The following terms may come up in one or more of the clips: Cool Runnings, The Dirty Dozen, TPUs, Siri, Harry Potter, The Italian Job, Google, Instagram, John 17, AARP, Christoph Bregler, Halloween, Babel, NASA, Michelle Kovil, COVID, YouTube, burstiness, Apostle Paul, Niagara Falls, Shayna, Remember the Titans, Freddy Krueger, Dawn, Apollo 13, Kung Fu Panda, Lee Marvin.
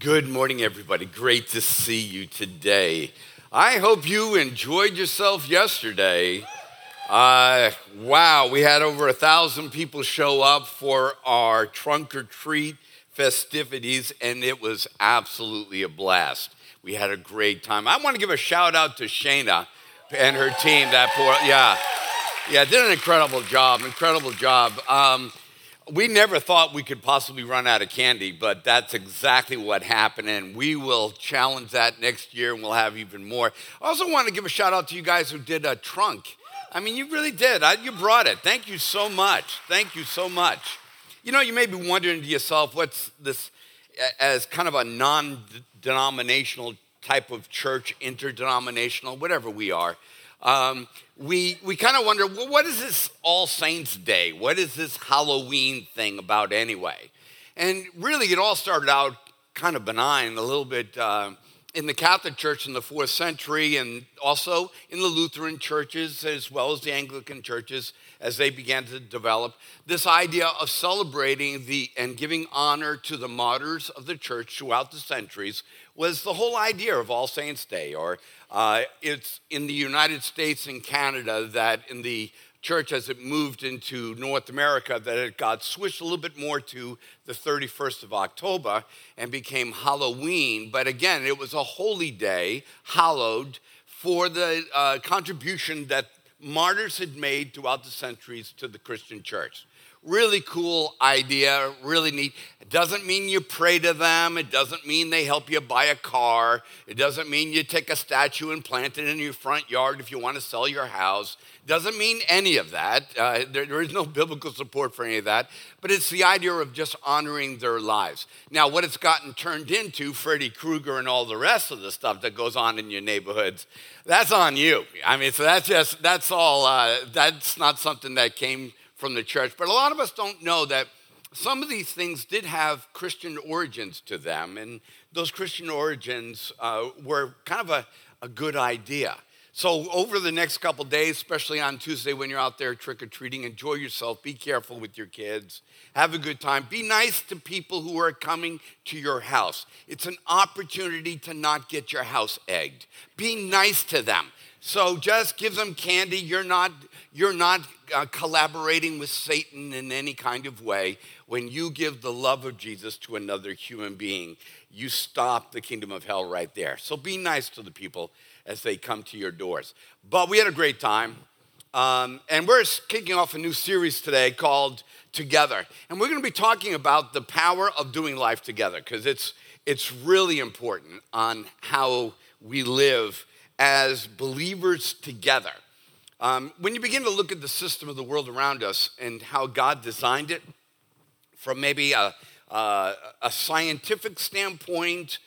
Good morning, everybody. Great to see you today. I hope you enjoyed yourself yesterday. Wow, we had over 1,000 people show up for our trunk or treat festivities, and it was absolutely a blast. We had a great time. I want to give a shout out to Shayna and her team. Did an incredible job. We never thought we could possibly run out of candy, but that's exactly what happened, and we will challenge that next year, and we'll have even more. I also want to give a shout-out to you guys who did a trunk. I mean, you really did. You brought it. Thank you so much. Thank you so much. You know, you may be wondering to yourself, what's this as kind of a non-denominational type of church, interdenominational, whatever we are. We kind of wonder, well, what is this All Saints Day? What is this Halloween thing about anyway? And really, it all started out kind of benign, a little bit in the Catholic Church in the 4th century and also in the Lutheran churches as well as the Anglican churches as they began to develop this idea of celebrating and giving honor to the martyrs of the church throughout the centuries was the whole idea of All Saints Day, or it's in the United States and Canada that in the church as it moved into North America that it got switched a little bit more to the 31st of October and became Halloween. But again, it was a holy day, hallowed for the contribution that martyrs had made throughout the centuries to the Christian church. Really cool idea, really neat. It doesn't mean you pray to them. It doesn't mean they help you buy a car. It doesn't mean you take a statue and plant it in your front yard if you want to sell your house. It doesn't mean any of that. There is no biblical support for any of that. But it's the idea of just honoring their lives. Now, what it's gotten turned into, Freddy Krueger and all the rest of the stuff that goes on in your neighborhoods, that's on you. I mean, so that's not something that came from the church. But a lot of us don't know that some of these things did have Christian origins to them, and those Christian origins were kind of a good idea. So over the next couple days, especially on Tuesday when you're out there trick-or-treating, enjoy yourself, be careful with your kids, have a good time, be nice to people who are coming to your house. It's an opportunity to not get your house egged. Be nice to them. So just give them candy. You're not collaborating with Satan in any kind of way. When you give the love of Jesus to another human being, you stop the kingdom of hell right there. So be nice to the people as they come to your doors. But we had a great time. And we're kicking off a new series today called Together. And we're going to be talking about the power of doing life together, because it's really important on how we live as believers together. When you begin to look at the system of the world around us and how God designed it, from maybe a scientific standpoint,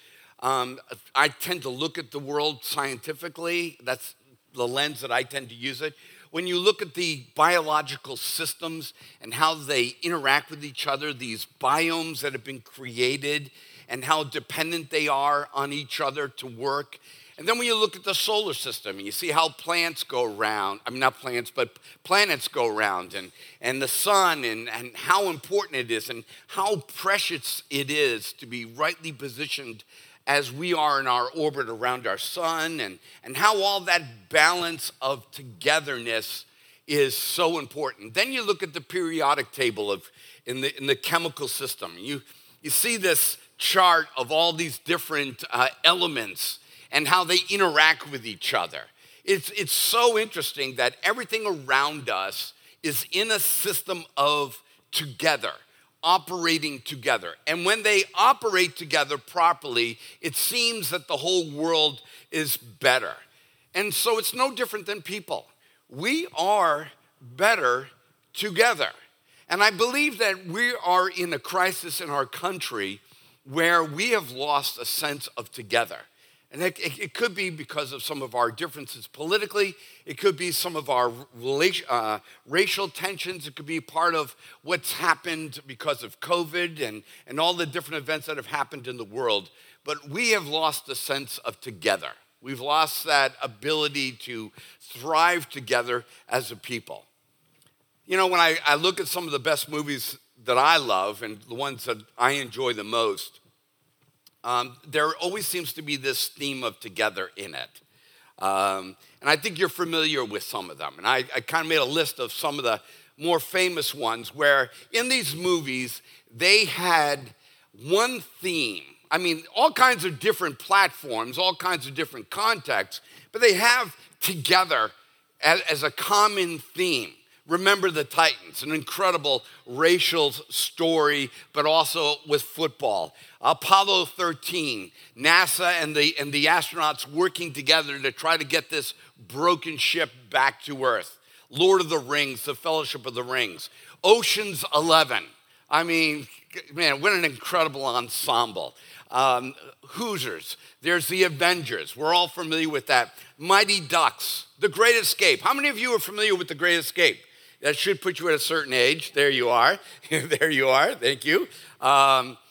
I tend to look at the world scientifically. That's the lens that I tend to use it. When you look at the biological systems and how they interact with each other, these biomes that have been created and how dependent they are on each other to work. And then when you look at the solar system and you see how planets go round, and the sun, and how important it is and how precious it is to be rightly positioned as we are in our orbit around our sun, and how all that balance of togetherness is so important. Then you look at the periodic table in the chemical system. You see this chart of all these different elements and how they interact with each other. It's so interesting that everything around us is in a system of together, operating together. And when they operate together properly, it seems that the whole world is better. And so it's no different than people. We are better together. And I believe that we are in a crisis in our country where we have lost a sense of together. And it could be because of some of our differences politically. It could be some of our racial tensions. It could be part of what's happened because of COVID and all the different events that have happened in the world. But we have lost the sense of together. We've lost that ability to thrive together as a people. You know, when I look at some of the best movies that I love and the ones that I enjoy the most, There always seems to be this theme of together in it. And I think you're familiar with some of them. And I kind of made a list of some of the more famous ones where in these movies, they had one theme. I mean, all kinds of different platforms, all kinds of different contexts, but they have together as a common theme. Remember the Titans, an incredible racial story, but also with football. Apollo 13, NASA and the astronauts working together to try to get this broken ship back to Earth. Lord of the Rings, the Fellowship of the Rings. Ocean's 11. I mean, man, what an incredible ensemble. Hoosiers, there's the Avengers. We're all familiar with that. Mighty Ducks, The Great Escape. How many of you are familiar with The Great Escape? That should put you at a certain age. There you are. There you are. Thank you. The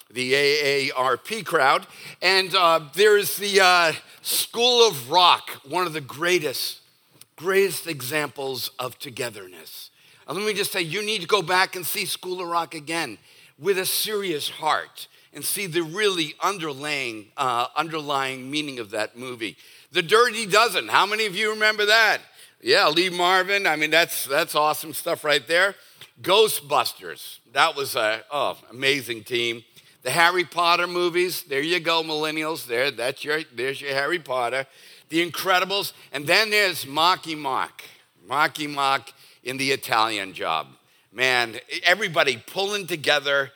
AARP crowd. And there's the School of Rock, one of the greatest examples of togetherness. Let me just say, you need to go back and see School of Rock again with a serious heart and see the really underlying meaning of that movie. The Dirty Dozen. How many of you remember that? Yeah, Lee Marvin. I mean, that's awesome stuff right there. Ghostbusters. That was a amazing team. The Harry Potter movies. There you go, millennials. There's your Harry Potter. The Incredibles. And then there's Mocky Mock in The Italian Job. Man, everybody pulling together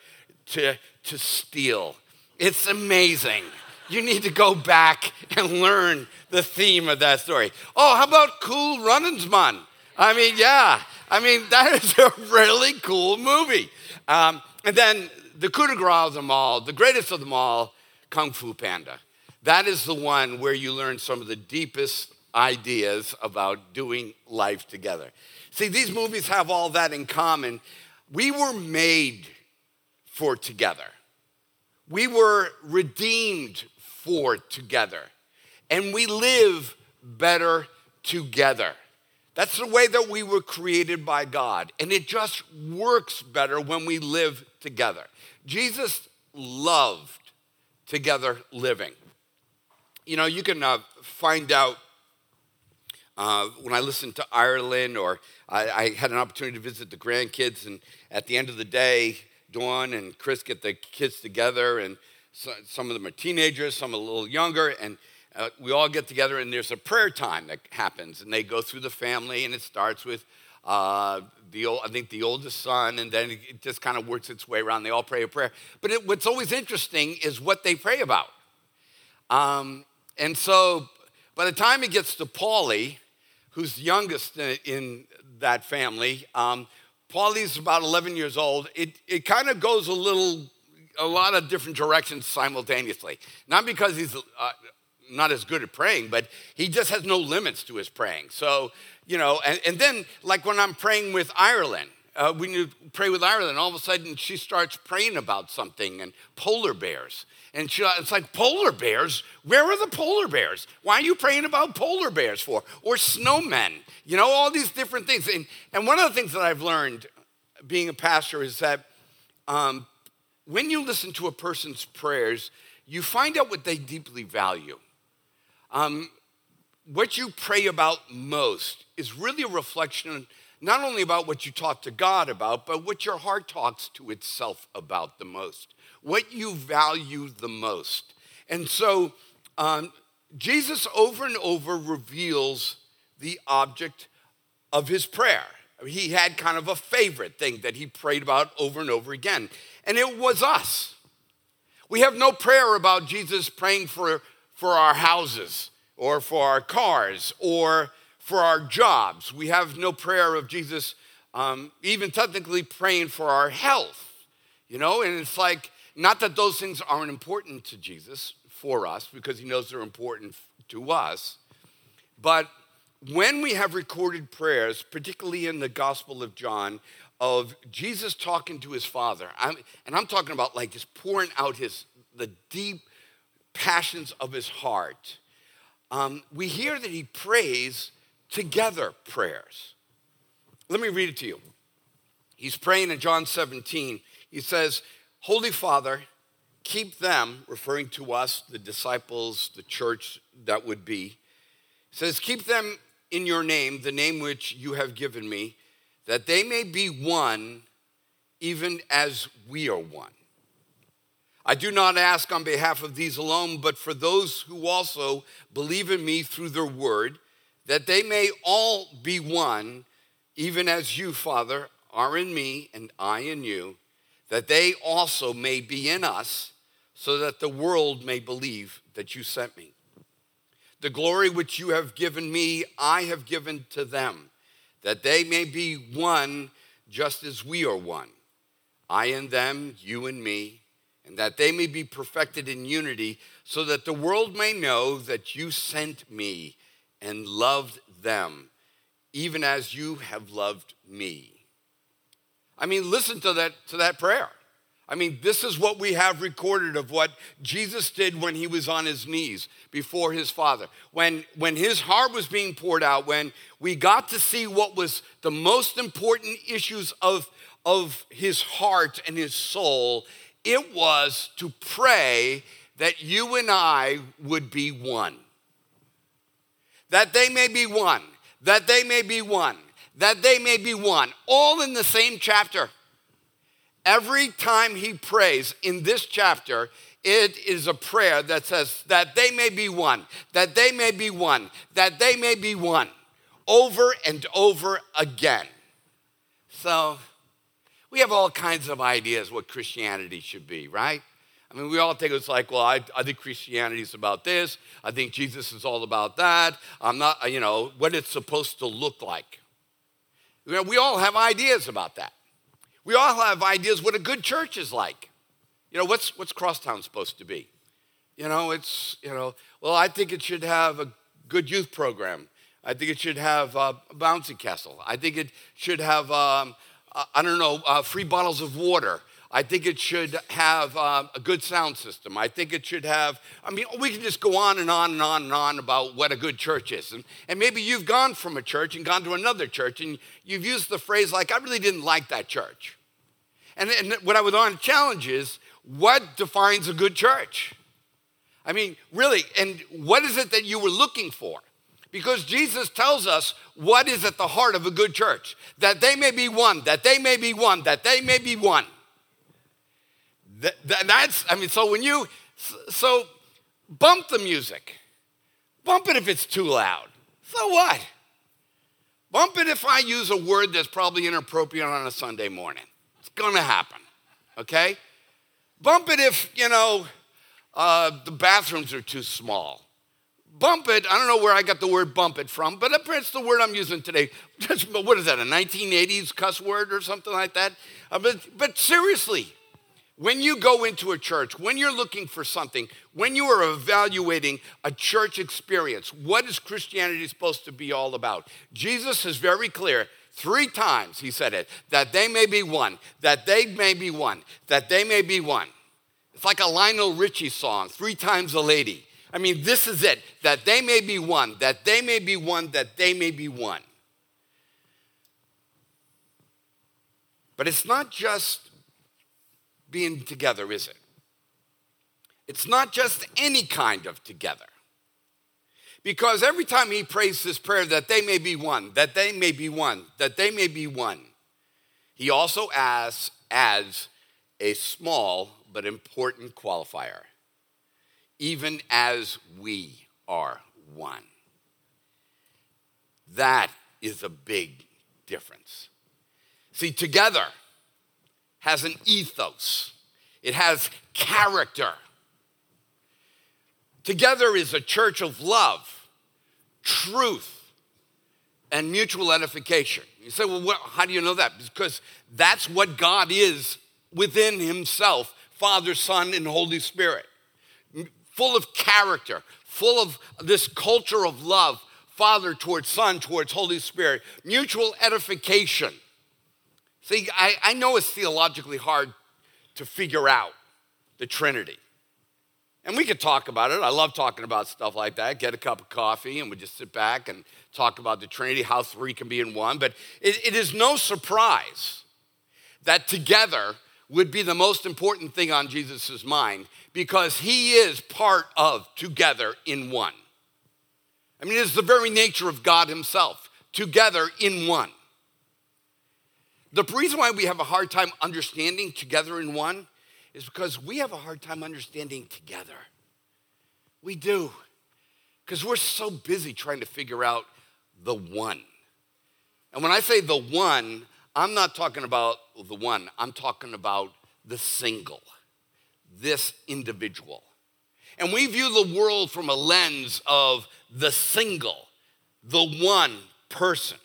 to steal. It's amazing. You need to go back and learn the theme of that story. Oh, how about Cool Runnings, man? I mean, yeah. I mean, that is a really cool movie. And then the coup de grace of them all, the greatest of them all, Kung Fu Panda. That is the one where you learn some of the deepest ideas about doing life together. See, these movies have all that in common. We were made for together. We were redeemed for together. And we live better together. That's the way that we were created by God. And it just works better when we live together. Jesus loved together living. You know, you can find out when I listened to Ireland, or I had an opportunity to visit the grandkids, and at the end of the day, Dawn and Chris get the kids together, and some of them are teenagers, some are a little younger, and we all get together, and there's a prayer time that happens, and they go through the family, and it starts with the oldest son, and then it just kind of works its way around. They all pray a prayer. But what's always interesting is what they pray about. And so by the time it gets to Paulie, who's the youngest in that family, Paulie's about 11 years old. It kind of goes a lot of different directions simultaneously. Not because he's not as good at praying, but he just has no limits to his praying. So, you know, and then like when I'm praying with Ireland, when you pray with Ireland, all of a sudden she starts praying about something and polar bears. And it's like, polar bears? Where are the polar bears? Why are you praying about polar bears for? Or snowmen, you know, all these different things. And one of the things that I've learned being a pastor is that when you listen to a person's prayers, you find out what they deeply value. What you pray about most is really a reflection not only about what you talk to God about, but what your heart talks to itself about the most, what you value the most. And so Jesus over and over reveals the object of his prayer. He had kind of a favorite thing that he prayed about over and over again, and it was us. We have no prayer about Jesus praying for our houses or for our cars or for our jobs. We have no prayer of Jesus even technically praying for our health, you know? And it's like, not that those things aren't important to Jesus for us, because he knows they're important to us, but when we have recorded prayers, particularly in the Gospel of John, of Jesus talking to his Father, I'm talking about like just pouring out the deep passions of his heart, we hear that he prays together prayers. Let me read it to you. He's praying in John 17. He says, Holy Father, keep them, referring to us, the disciples, the church that would be, says, keep them in your name, the name which you have given me, that they may be one, even as we are one. I do not ask on behalf of these alone, but for those who also believe in me through their word, that they may all be one, even as you, Father, are in me and I in you, that they also may be in us, so that the world may believe that you sent me. The glory which you have given me, I have given to them, that they may be one just as we are one, I in them, you in me, and that they may be perfected in unity, so that the world may know that you sent me and loved them, even as you have loved me. I mean, listen to that prayer. I mean, this is what we have recorded of what Jesus did when he was on his knees before his Father. When his heart was being poured out, when we got to see what was the most important issues of his heart and his soul, it was to pray that you and I would be one. That they may be one, that they may be one, that they may be one, all in the same chapter. Every time he prays in this chapter, it is a prayer that says that they may be one, that they may be one, that they may be one, over and over again. So we have all kinds of ideas what Christianity should be, right? I mean, we all think it's like, well, I think Christianity is about this. I think Jesus is all about that. I'm not, what it's supposed to look like. You know, we all have ideas about that. We all have ideas what a good church is like. What's Crosstown supposed to be? Well, I think it should have a good youth program. I think it should have a bouncy castle. I think it should have, free bottles of water. I think it should have a good sound system. I think it should have, we can just go on and on and on and on about what a good church is. And maybe you've gone from a church and gone to another church, and you've used the phrase like, I really didn't like that church. And what I would want to challenge is, what defines a good church? Really, and what is it that you were looking for? Because Jesus tells us what is at the heart of a good church. That they may be one, that they may be one, that they may be one. So bump the music. Bump it if it's too loud. So what? Bump it if I use a word that's probably inappropriate on a Sunday morning. It's going to happen, okay? Bump it if, the bathrooms are too small. Bump it, I don't know where I got the word bump it from, but it's the word I'm using today. What is that, a 1980s cuss word or something like that? But seriously, when you go into a church, when you're looking for something, when you are evaluating a church experience, what is Christianity supposed to be all about? Jesus is very clear. 3 times he said it, that they may be one, that they may be one, that they may be one. It's like a Lionel Richie song, 3 times a lady. This is it, that they may be one, that they may be one, that they may be one. But it's not just being together, is it? It's not just any kind of together. Because every time he prays this prayer, that they may be one, that they may be one, that they may be one, he also adds a small but important qualifier, even as we are one. That is a big difference. See, together has an ethos. It has character. Together is a church of love, truth, and mutual edification. You say, well, how do you know that? Because that's what God is within himself, Father, Son, and Holy Spirit. Full of character, full of this culture of love, Father towards Son, towards Holy Spirit, mutual edification. See, I know it's theologically hard to figure out the Trinity. And we could talk about it. I love talking about stuff like that. Get a cup of coffee and we just sit back and talk about the Trinity, how 3 can be in one. But it is no surprise that together would be the most important thing on Jesus' mind, because he is part of together in one. I mean, it is the very nature of God himself, together in one. The reason why we have a hard time understanding together in one is because we have a hard time understanding together. We do, because we're so busy trying to figure out the one. And when I say the one, I'm not talking about the one. I'm talking about the single, this individual. And we view the world from a lens of the single, the one person.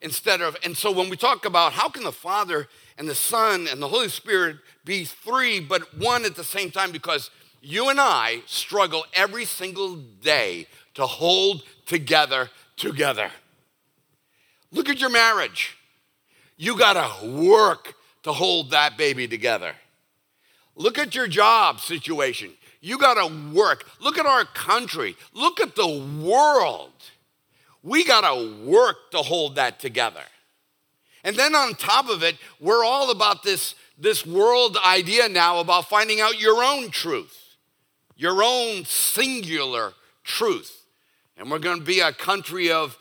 And so when we talk about how can the Father and the Son and the Holy Spirit be three but one at the same time, because you and I struggle every single day to hold together. Look at your marriage. You gotta work to hold that baby together. Look at your job situation. You gotta work. Look at our country. Look at the world. We gotta work to hold that together. And then on top of it, we're all about this world idea now about finding out your own truth, your own singular truth. And we're gonna be a country of,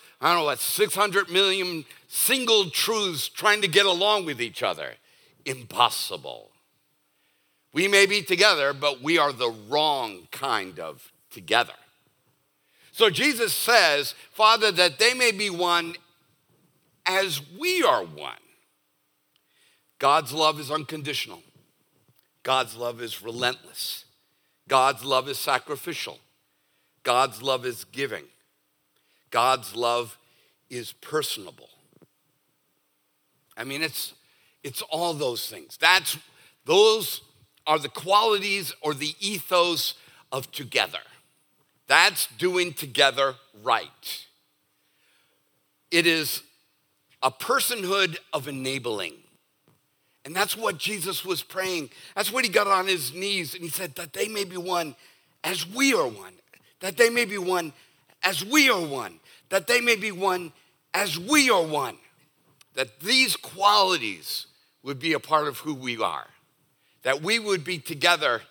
600 million single truths trying to get along with each other. Impossible. We may be together, but we are the wrong kind of together. So Jesus says, Father, that they may be one as we are one. God's love is unconditional. God's love is relentless. God's love is sacrificial. God's love is giving. God's love is personable. I mean, it's all those things. Those are the qualities or the ethos of together. That's doing together right. It is a personhood of enabling. And that's what Jesus was praying. That's what he got on his knees, and he said, that they may be one as we are one. That they may be one as we are one. That they may be one as we are one. That these qualities would be a part of who we are. That we would be together,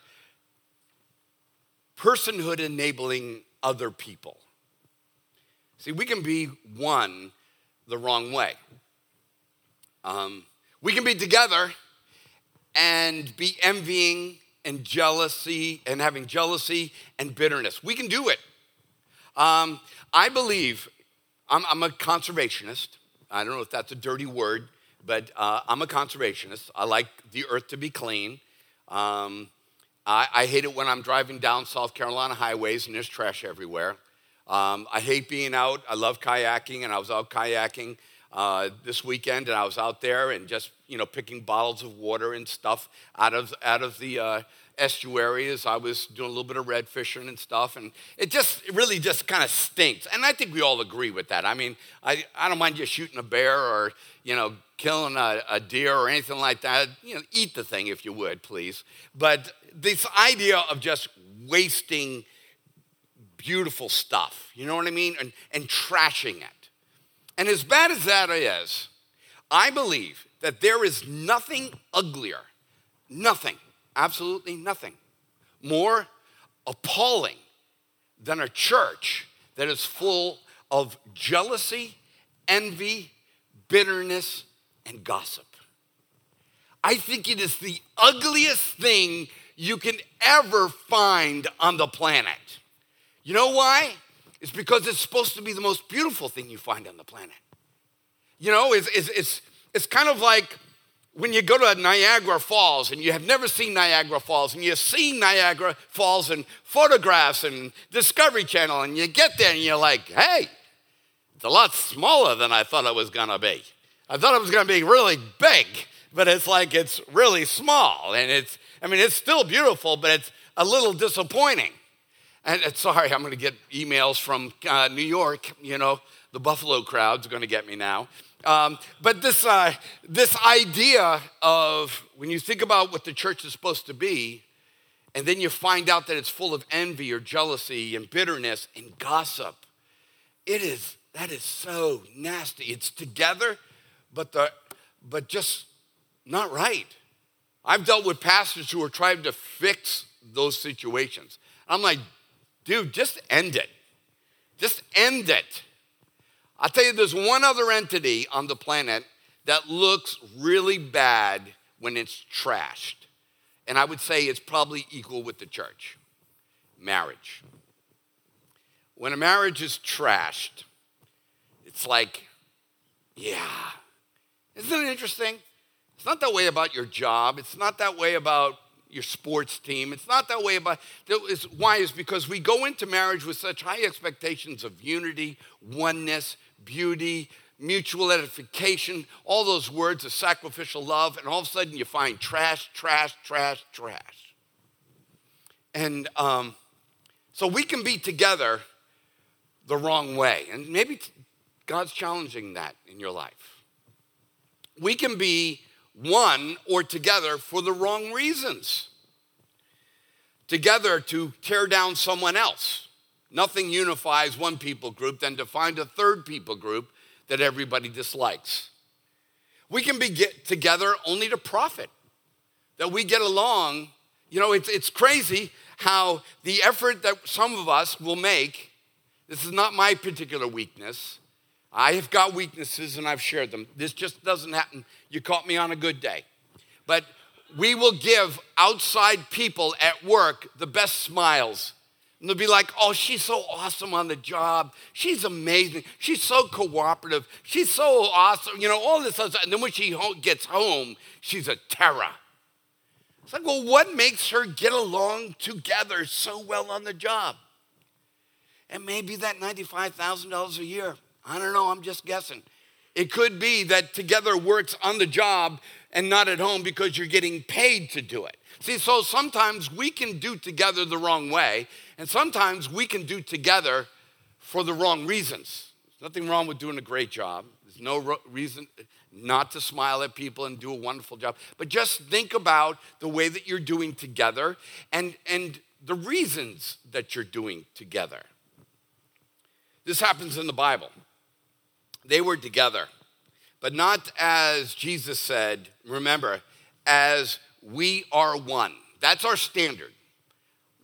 personhood enabling other people. See, we can be one the wrong way. We can be together and be envying and jealousy and having jealousy and bitterness. We can do it. I believe, I'm a conservationist. I don't know if that's a dirty word, but I'm a conservationist. I like the earth to be clean. I hate it when I'm driving down South Carolina highways and there's trash everywhere. I hate being out. I love kayaking, and I was out kayaking this weekend, and I was out there and just, picking bottles of water and stuff out of the estuaries. I was doing a little bit of red fishing and stuff, and it really just kind of stinks. And I think we all agree with that. I mean, I don't mind you shooting a bear or, killing a deer or anything like that. Eat the thing if you would, please. But this idea of just wasting beautiful stuff, you know what I mean? And trashing it. And as bad as that is, I believe that there is nothing uglier, nothing, absolutely nothing more appalling than a church that is full of jealousy, envy, bitterness, and gossip. I think it is the ugliest thing you can ever find on the planet. You know why? It's because it's supposed to be the most beautiful thing you find on the planet. It's kind of like when you go to Niagara Falls and you have never seen Niagara Falls, and you've seen Niagara Falls in photographs and Discovery Channel, and you get there and you're like, hey, it's a lot smaller than I thought it was gonna be. I thought it was gonna be really big, but it's really small. And it's still beautiful, but it's a little disappointing. And sorry, I'm gonna get emails from New York, the Buffalo crowd's gonna get me now. But this idea of when you think about what the church is supposed to be, and then you find out that it's full of envy or jealousy and bitterness and gossip, that is so nasty. It's together, but just not right. I've dealt with pastors who are trying to fix those situations. I'm like, dude, just end it. Just end it. I'll tell you, there's one other entity on the planet that looks really bad when it's trashed. And I would say it's probably equal with the church. Marriage. When a marriage is trashed, it's like, yeah. Isn't it interesting? It's not that way about your job. It's not that way about your sports team. It's not that way about, why? It's because we go into marriage with such high expectations of unity, oneness, beauty, mutual edification, all those words of sacrificial love, and all of a sudden you find trash, trash, trash, trash. And so we can be together the wrong way. And maybe God's challenging that in your life. We can be one or together for the wrong reasons. Together to tear down someone else. Nothing unifies one people group than to find a third people group that everybody dislikes. We can be together only to profit, that we get along. You know, it's crazy how the effort that some of us will make, this is not my particular weakness. I have got weaknesses and I've shared them. This just doesn't happen. You caught me on a good day. But we will give outside people at work the best smiles. And they'll be like, oh, she's so awesome on the job. She's amazing. She's so cooperative. She's so awesome. You know, all this other stuff. And then when she gets home, she's a terror. It's like, well, what makes her get along together so well on the job? And maybe that $95,000 a year. I don't know, I'm just guessing. It could be that together works on the job and not at home because you're getting paid to do it. See, so sometimes we can do together the wrong way, and sometimes we can do together for the wrong reasons. There's nothing wrong with doing a great job. There's no reason not to smile at people and do a wonderful job. But just think about the way that you're doing together and the reasons that you're doing together. This happens in the Bible. They were together, but not as Jesus said, remember, as we are one. That's our standard.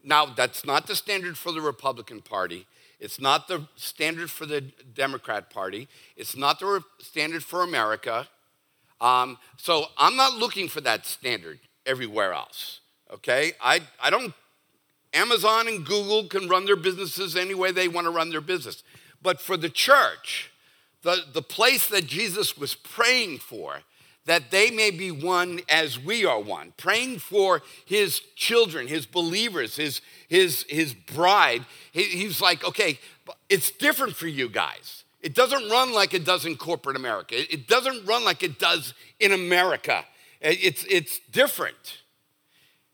Now, that's not the standard for the Republican Party. It's not the standard for the Democrat Party. It's not the standard for America. So I'm not looking for that standard everywhere else, okay? I don't, Amazon and Google can run their businesses any way they want to run their business. But for the church, the place that Jesus was praying for, that they may be one as we are one, praying for his children, his believers, his bride. He's like, okay, it's different for you guys. It doesn't run like it does in corporate America. It doesn't run like it does in America. It's different.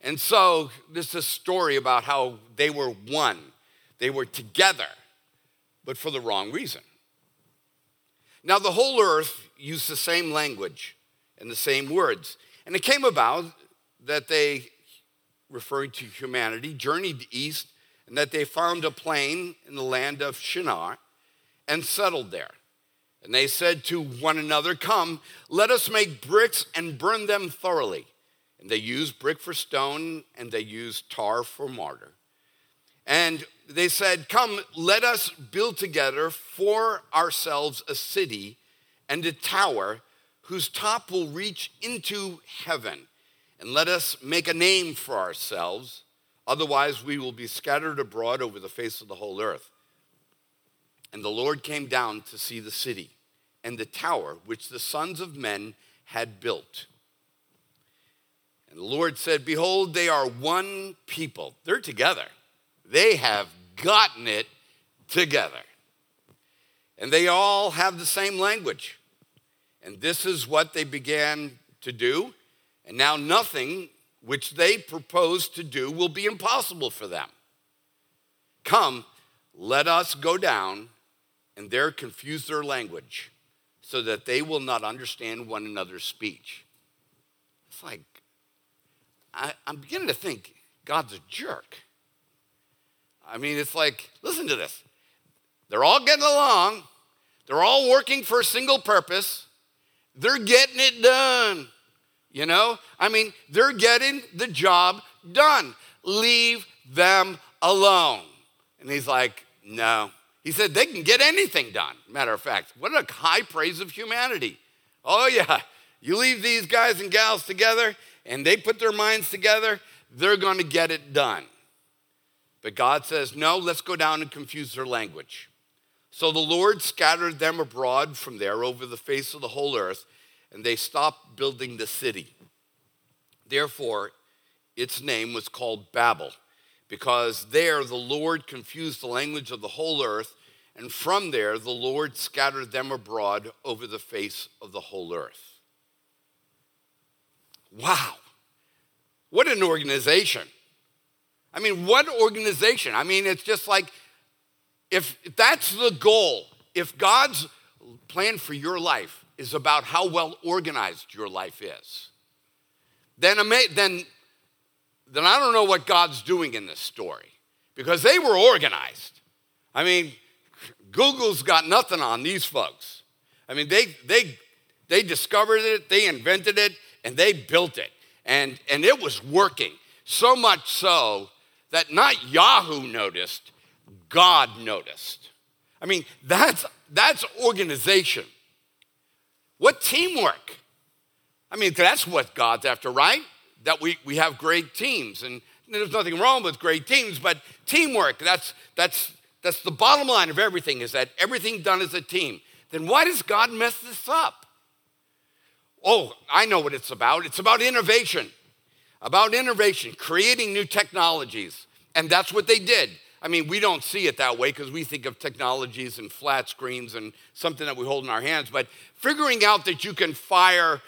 And so this is a story about how they were one. They were together, but for the wrong reason. Now, the whole earth used the same language and the same words. And it came about that they, referring to humanity, journeyed east and that they found a plain in the land of Shinar and settled there. And they said to one another, come, let us make bricks and burn them thoroughly. And they used brick for stone, and they used tar for mortar. And they said, come, let us build together for ourselves a city and a tower whose top will reach into heaven. And let us make a name for ourselves. Otherwise, we will be scattered abroad over the face of the whole earth. And the Lord came down to see the city and the tower which the sons of men had built. And the Lord said, behold, they are one people. They're together. They have gotten it together. And they all have the same language. And this is what they began to do. And now nothing which they propose to do will be impossible for them. Come, let us go down and there confuse their language so that they will not understand one another's speech. It's like, I'm beginning to think God's a jerk. I mean, it's like, listen to this. They're all getting along. They're all working for a single purpose. They're getting it done. you know? I mean, they're getting the job done. Leave them alone. And he's like, no. He said, they can get anything done. Matter of fact, what a high praise of humanity. Oh, yeah. You leave these guys and gals together, and they put their minds together, they're going to get it done. But God says, no, let's go down and confuse their language. So the Lord scattered them abroad from there over the face of the whole earth, and they stopped building the city. Therefore, its name was called Babel, because there the Lord confused the language of the whole earth, and from there the Lord scattered them abroad over the face of the whole earth. Wow, what an organization. I mean, what organization? I mean, it's just like, if that's the goal, if God's plan for your life is about how well organized your life is, then I don't know what God's doing in this story, because they were organized. I mean, Google's got nothing on these folks. I mean, they discovered it, they invented it, and they built it, and it was working. So much so that not Yahoo noticed, God noticed. I mean, that's organization. What teamwork? I mean, that's what God's after, right? That we have great teams, and there's nothing wrong with great teams, but teamwork, that's the bottom line of everything, is that everything done as a team. Then why does God mess this up? Oh, I know what it's about. It's about innovation. About innovation, creating new technologies. And that's what they did. I mean, we don't see it that way because we think of technologies and flat screens and something that we hold in our hands. But figuring out that you can fire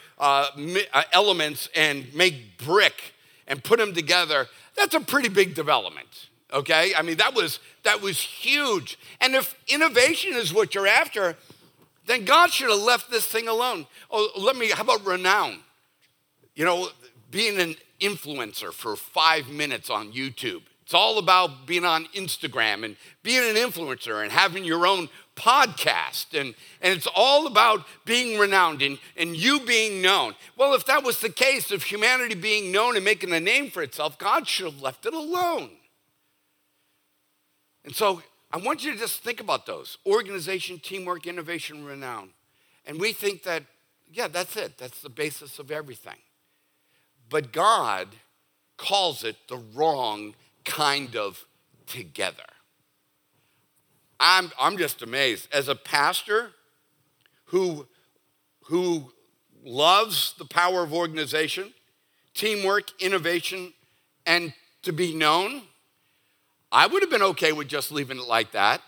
elements and make brick and put them together, that's a pretty big development, okay? I mean, that was huge. And if innovation is what you're after, then God should have left this thing alone. Oh, how about renown? You know, being an influencer for 5 minutes on YouTube. It's all about being on Instagram and being an influencer and having your own podcast. And it's all about being renowned and you being known. Well, if that was the case, of humanity being known and making a name for itself, God should have left it alone. And so, I want you to just think about those. Organization, teamwork, innovation, renown. And we think that, yeah, that's it. That's the basis of everything. But God calls it the wrong kind of together. I'm just amazed. As a pastor who loves the power of organization, teamwork, innovation, and to be known, I would have been okay with just leaving it like that.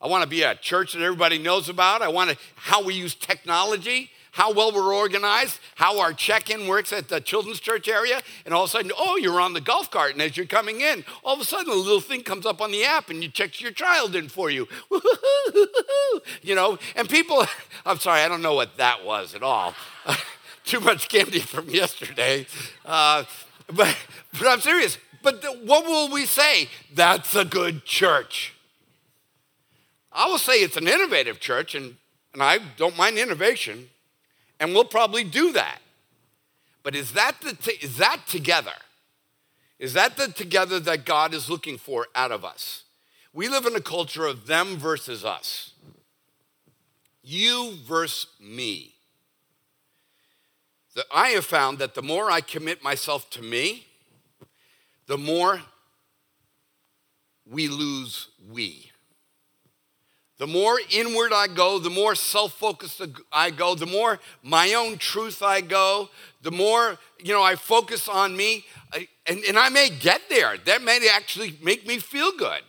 I want to be a church that everybody knows about. I want to, how we use technology, how well we're organized, how our check-in works at the children's church area, and all of a sudden, oh, you're on the golf cart, and as you're coming in, all of a sudden, a little thing comes up on the app, and you check your child in for you. You know, and people, I'm sorry, I don't know what that was at all. Too much candy from yesterday. But I'm serious. But what will we say? That's a good church. I will say it's an innovative church, and I don't mind innovation, and we'll probably do that. But is that together? Is that the together that God is looking for out of us? We live in a culture of them versus us. You versus me. I have found that the more I commit myself to me, the more we lose we. The more inward I go, the more self-focused I go, the more my own truth I go, the more, you know, I focus on me, and I may get there. That may actually make me feel good.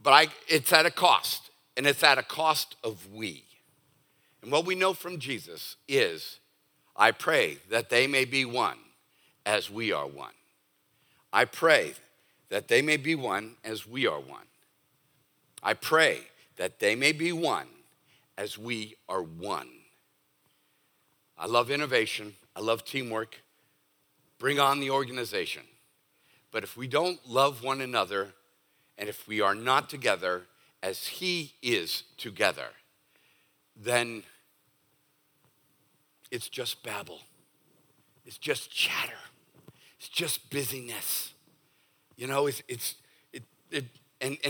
But it's at a cost, and it's at a cost of we. And what we know from Jesus is, I pray that they may be one as we are one. I pray that they may be one as we are one. I pray that they may be one as we are one. I love innovation. I love teamwork. Bring on the organization. But if we don't love one another, and if we are not together as He is together, then it's just Babel. It's just chatter. It's just busyness. You know, and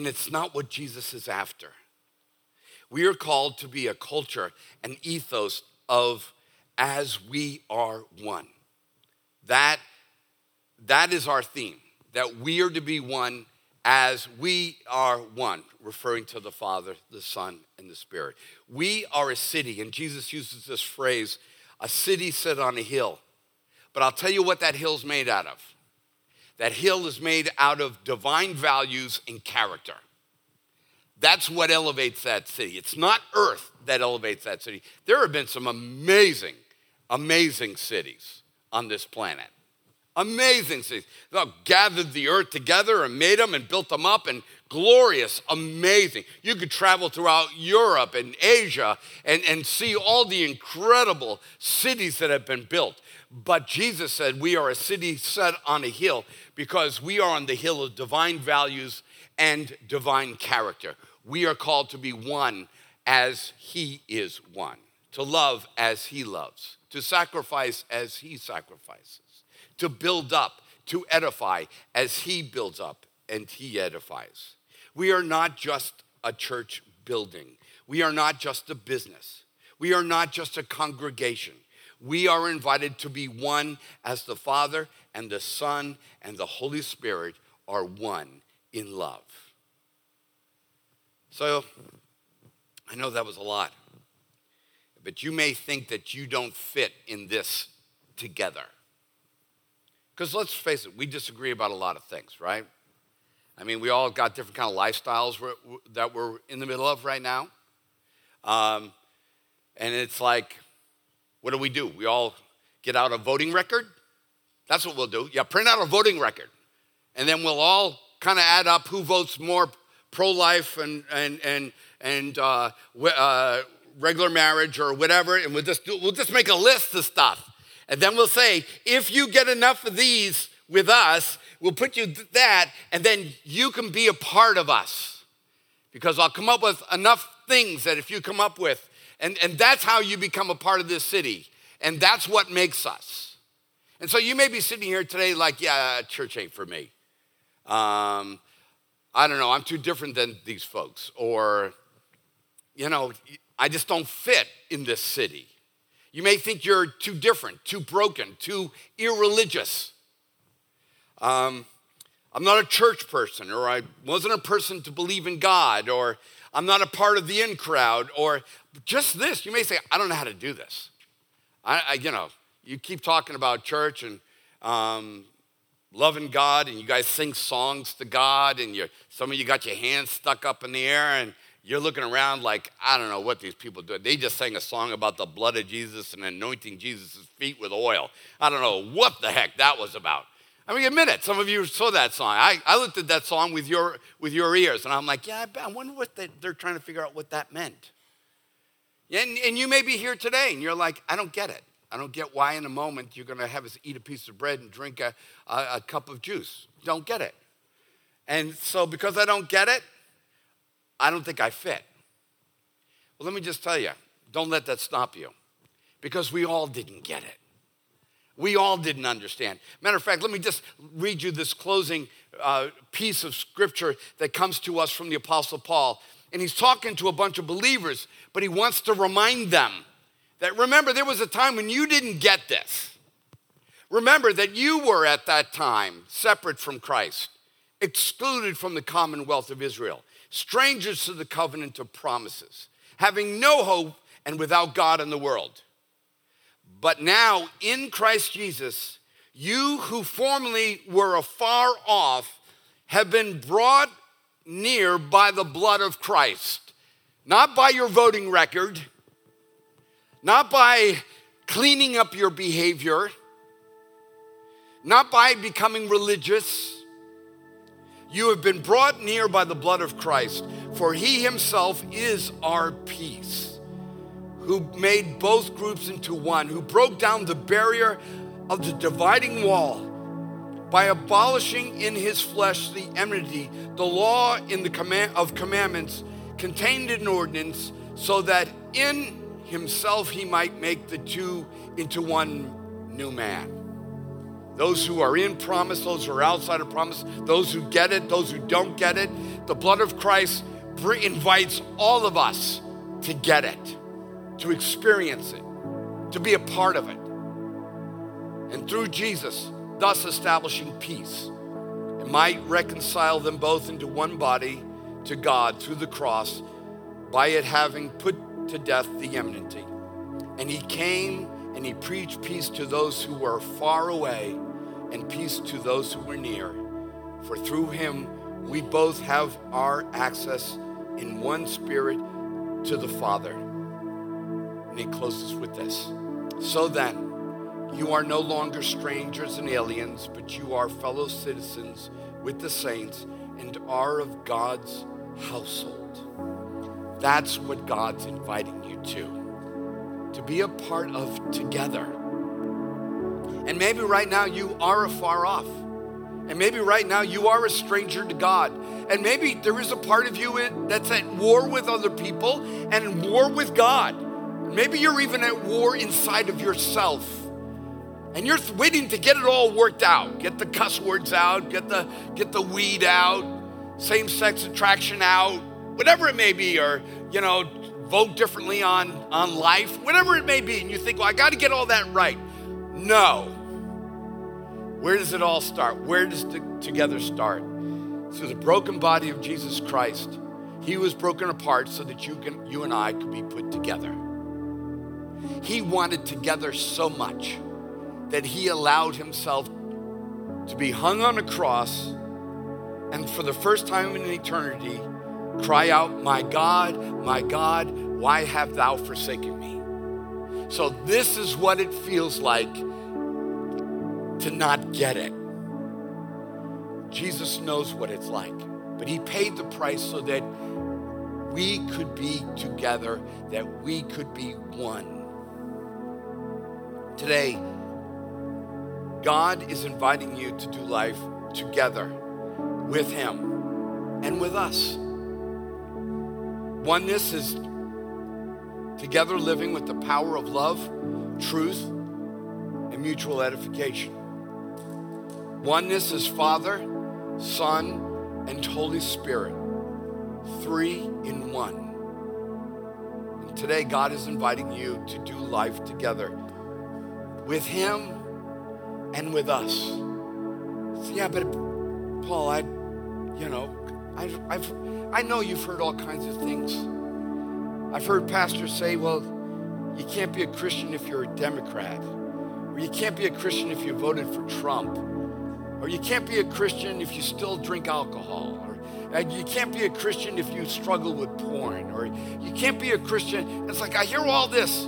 it's not what Jesus is after. We are called to be a culture, an ethos of as we are one. That is our theme, that we are to be one as we are one, referring to the Father, the Son, and the Spirit. We are a city, and Jesus uses this phrase, a city set on a hill. But I'll tell you what that hill's made out of. That hill is made out of divine values and character. That's what elevates that city. It's not earth that elevates that city. There have been some amazing, amazing cities on this planet. Amazing cities. They gathered the earth together and made them and built them up, and glorious, amazing. You could travel throughout Europe and Asia and see all the incredible cities that have been built. But Jesus said we are a city set on a hill because we are on the hill of divine values and divine character. We are called to be one as he is one, to love as he loves, to sacrifice as he sacrifices, to build up, to edify as he builds up and he edifies. We are not just a church building. We are not just a business. We are not just a congregation. We are invited to be one as the Father and the Son and the Holy Spirit are one in love. So, I know that was a lot, but you may think that you don't fit in this together. Because let's face it, we disagree about a lot of things, right? I mean, we all got different kind of lifestyles that we're in the middle of right now. And it's like, what do? We all get out a voting record? That's what we'll do. Yeah, print out a voting record. And then we'll all kind of add up who votes more pro-life and regular marriage or whatever, and we'll just make a list of stuff. And then we'll say, if you get enough of these with us, we'll put you that, and then you can be a part of us. Because I'll come up with enough things that if you come up with, and that's how you become a part of this city. And that's what makes us. And so you may be sitting here today like, yeah, church ain't for me. I don't know, I'm too different than these folks. Or, you know, I just don't fit in this city. You may think you're too different, too broken, too irreligious. I'm not a church person, or I wasn't a person to believe in God, or I'm not a part of the in crowd, or just this. You may say, I don't know how to do this. You keep talking about church and loving God, and you guys sing songs to God, and some of you got your hands stuck up in the air, and you're looking around like, I don't know what these people do. They just sang a song about the blood of Jesus and anointing Jesus' feet with oil. I don't know what the heck that was about. I mean, admit it. Some of you saw that song. I looked at that song with your ears, and I'm like, yeah, I wonder what they're trying to figure out what that meant. And you may be here today, and you're like, I don't get it. I don't get why in a moment you're going to have us eat a piece of bread and drink a cup of juice. Don't get it. And so because I don't get it, I don't think I fit. Well, let me just tell you, don't let that stop you, because we all didn't get it. We all didn't understand. Matter of fact, let me just read you this closing piece of scripture that comes to us from the Apostle Paul. And he's talking to a bunch of believers, but he wants to remind them that, remember, there was a time when you didn't get this. Remember that you were at that time separate from Christ, excluded from the commonwealth of Israel, strangers to the covenant of promises, having no hope and without God in the world. But now in Christ Jesus, you who formerly were afar off have been brought near by the blood of Christ. Not by your voting record, not by cleaning up your behavior, not by becoming religious. You have been brought near by the blood of Christ, for he himself is our peace, who made both groups into one, who broke down the barrier of the dividing wall by abolishing in his flesh the enmity, the law in the command of commandments contained in ordinance, so that in himself he might make the two into one new man. Those who are in promise, those who are outside of promise, those who get it, those who don't get it. The blood of Christ invites all of us to get it, to experience it, to be a part of it. And through Jesus, thus establishing peace, it might reconcile them both into one body to God through the cross, by it having put to death the enmity. And he came and he preached peace to those who were far away and peace to those who were near. For through him, we both have our access in one spirit to the Father. And he closes with this. So then, you are no longer strangers and aliens, but you are fellow citizens with the saints and are of God's household. That's what God's inviting you to be a part of together. And maybe right now you are afar off. And maybe right now you are a stranger to God. And maybe there is a part of you that's at war with other people and at war with God. Maybe you're even at war inside of yourself. And you're waiting to get it all worked out. Get the cuss words out, get the weed out, same-sex attraction out, whatever it may be, or, you know, vote differently on life, whatever it may be. And you think, well, I got to get all that right. No. Where does it all start? Where does together start? Through the broken body of Jesus Christ. He was broken apart so that you and I could be put together. He wanted together so much that he allowed himself to be hung on a cross and for the first time in eternity, cry out, my God, why have thou forsaken me? So this is what it feels like to not get it. Jesus knows what it's like, but he paid the price so that we could be together, that we could be one. Today, God is inviting you to do life together with him and with us. Oneness is together living with the power of love, truth, and mutual edification. Oneness is Father, Son, and Holy Spirit, three in one. And today, God is inviting you to do life together with him and with us. So, yeah, but Paul, I know you've heard all kinds of things. I've heard pastors say, well, you can't be a Christian if you're a Democrat, or you can't be a Christian if you voted for Trump, or you can't be a Christian if you still drink alcohol, or you can't be a Christian if you struggle with porn, or you can't be a Christian. It's like, I hear all this.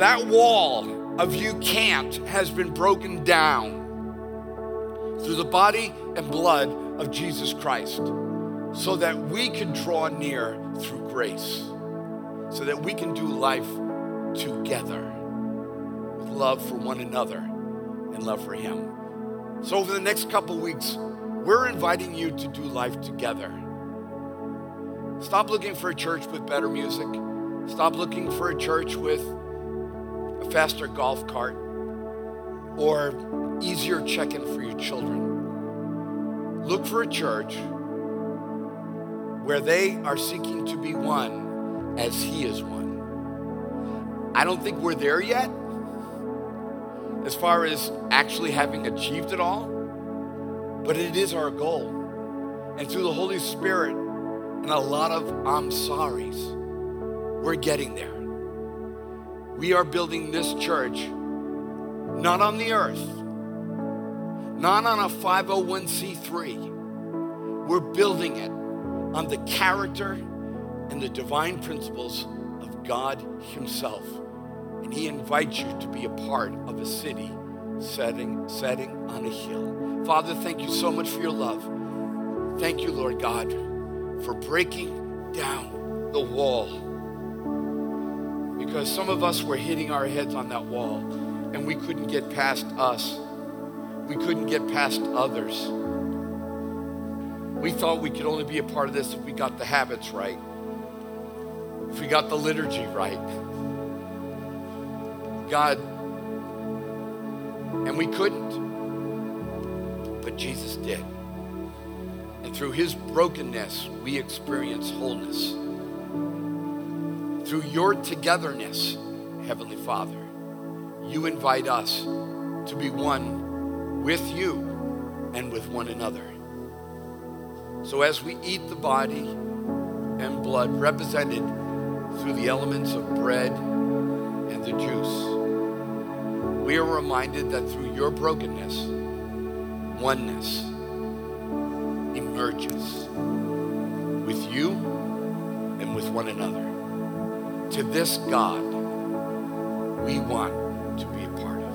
That wall of you can't has been broken down through the body and blood of Jesus Christ so that we can draw near through grace, so that we can do life together with love for one another and love for him. So over the next couple weeks, we're inviting you to do life together. Stop looking for a church with better music. Stop looking for a church with faster golf cart, or easier check-in for your children. Look for a church where they are seeking to be one as he is one. I don't think we're there yet as far as actually having achieved it all, but it is our goal. And through the Holy Spirit and a lot of I'm sorry's, we're getting there. We are building this church, not on the earth, not on a 501c3. We're building it on the character and the divine principles of God himself. And he invites you to be a part of a city setting on a hill. Father, thank you so much for your love. Thank you, Lord God, for breaking down the wall. Because some of us were hitting our heads on that wall and we couldn't get past us. We couldn't get past others. We thought we could only be a part of this if we got the habits right, if we got the liturgy right. God, and we couldn't. But Jesus did. And through his brokenness, we experience wholeness. Through your togetherness, Heavenly Father, you invite us to be one with you and with one another. So as we eat the body and blood represented through the elements of bread and the juice, we are reminded that through your brokenness, oneness emerges with you and with one another. To this God, we want to be a part of.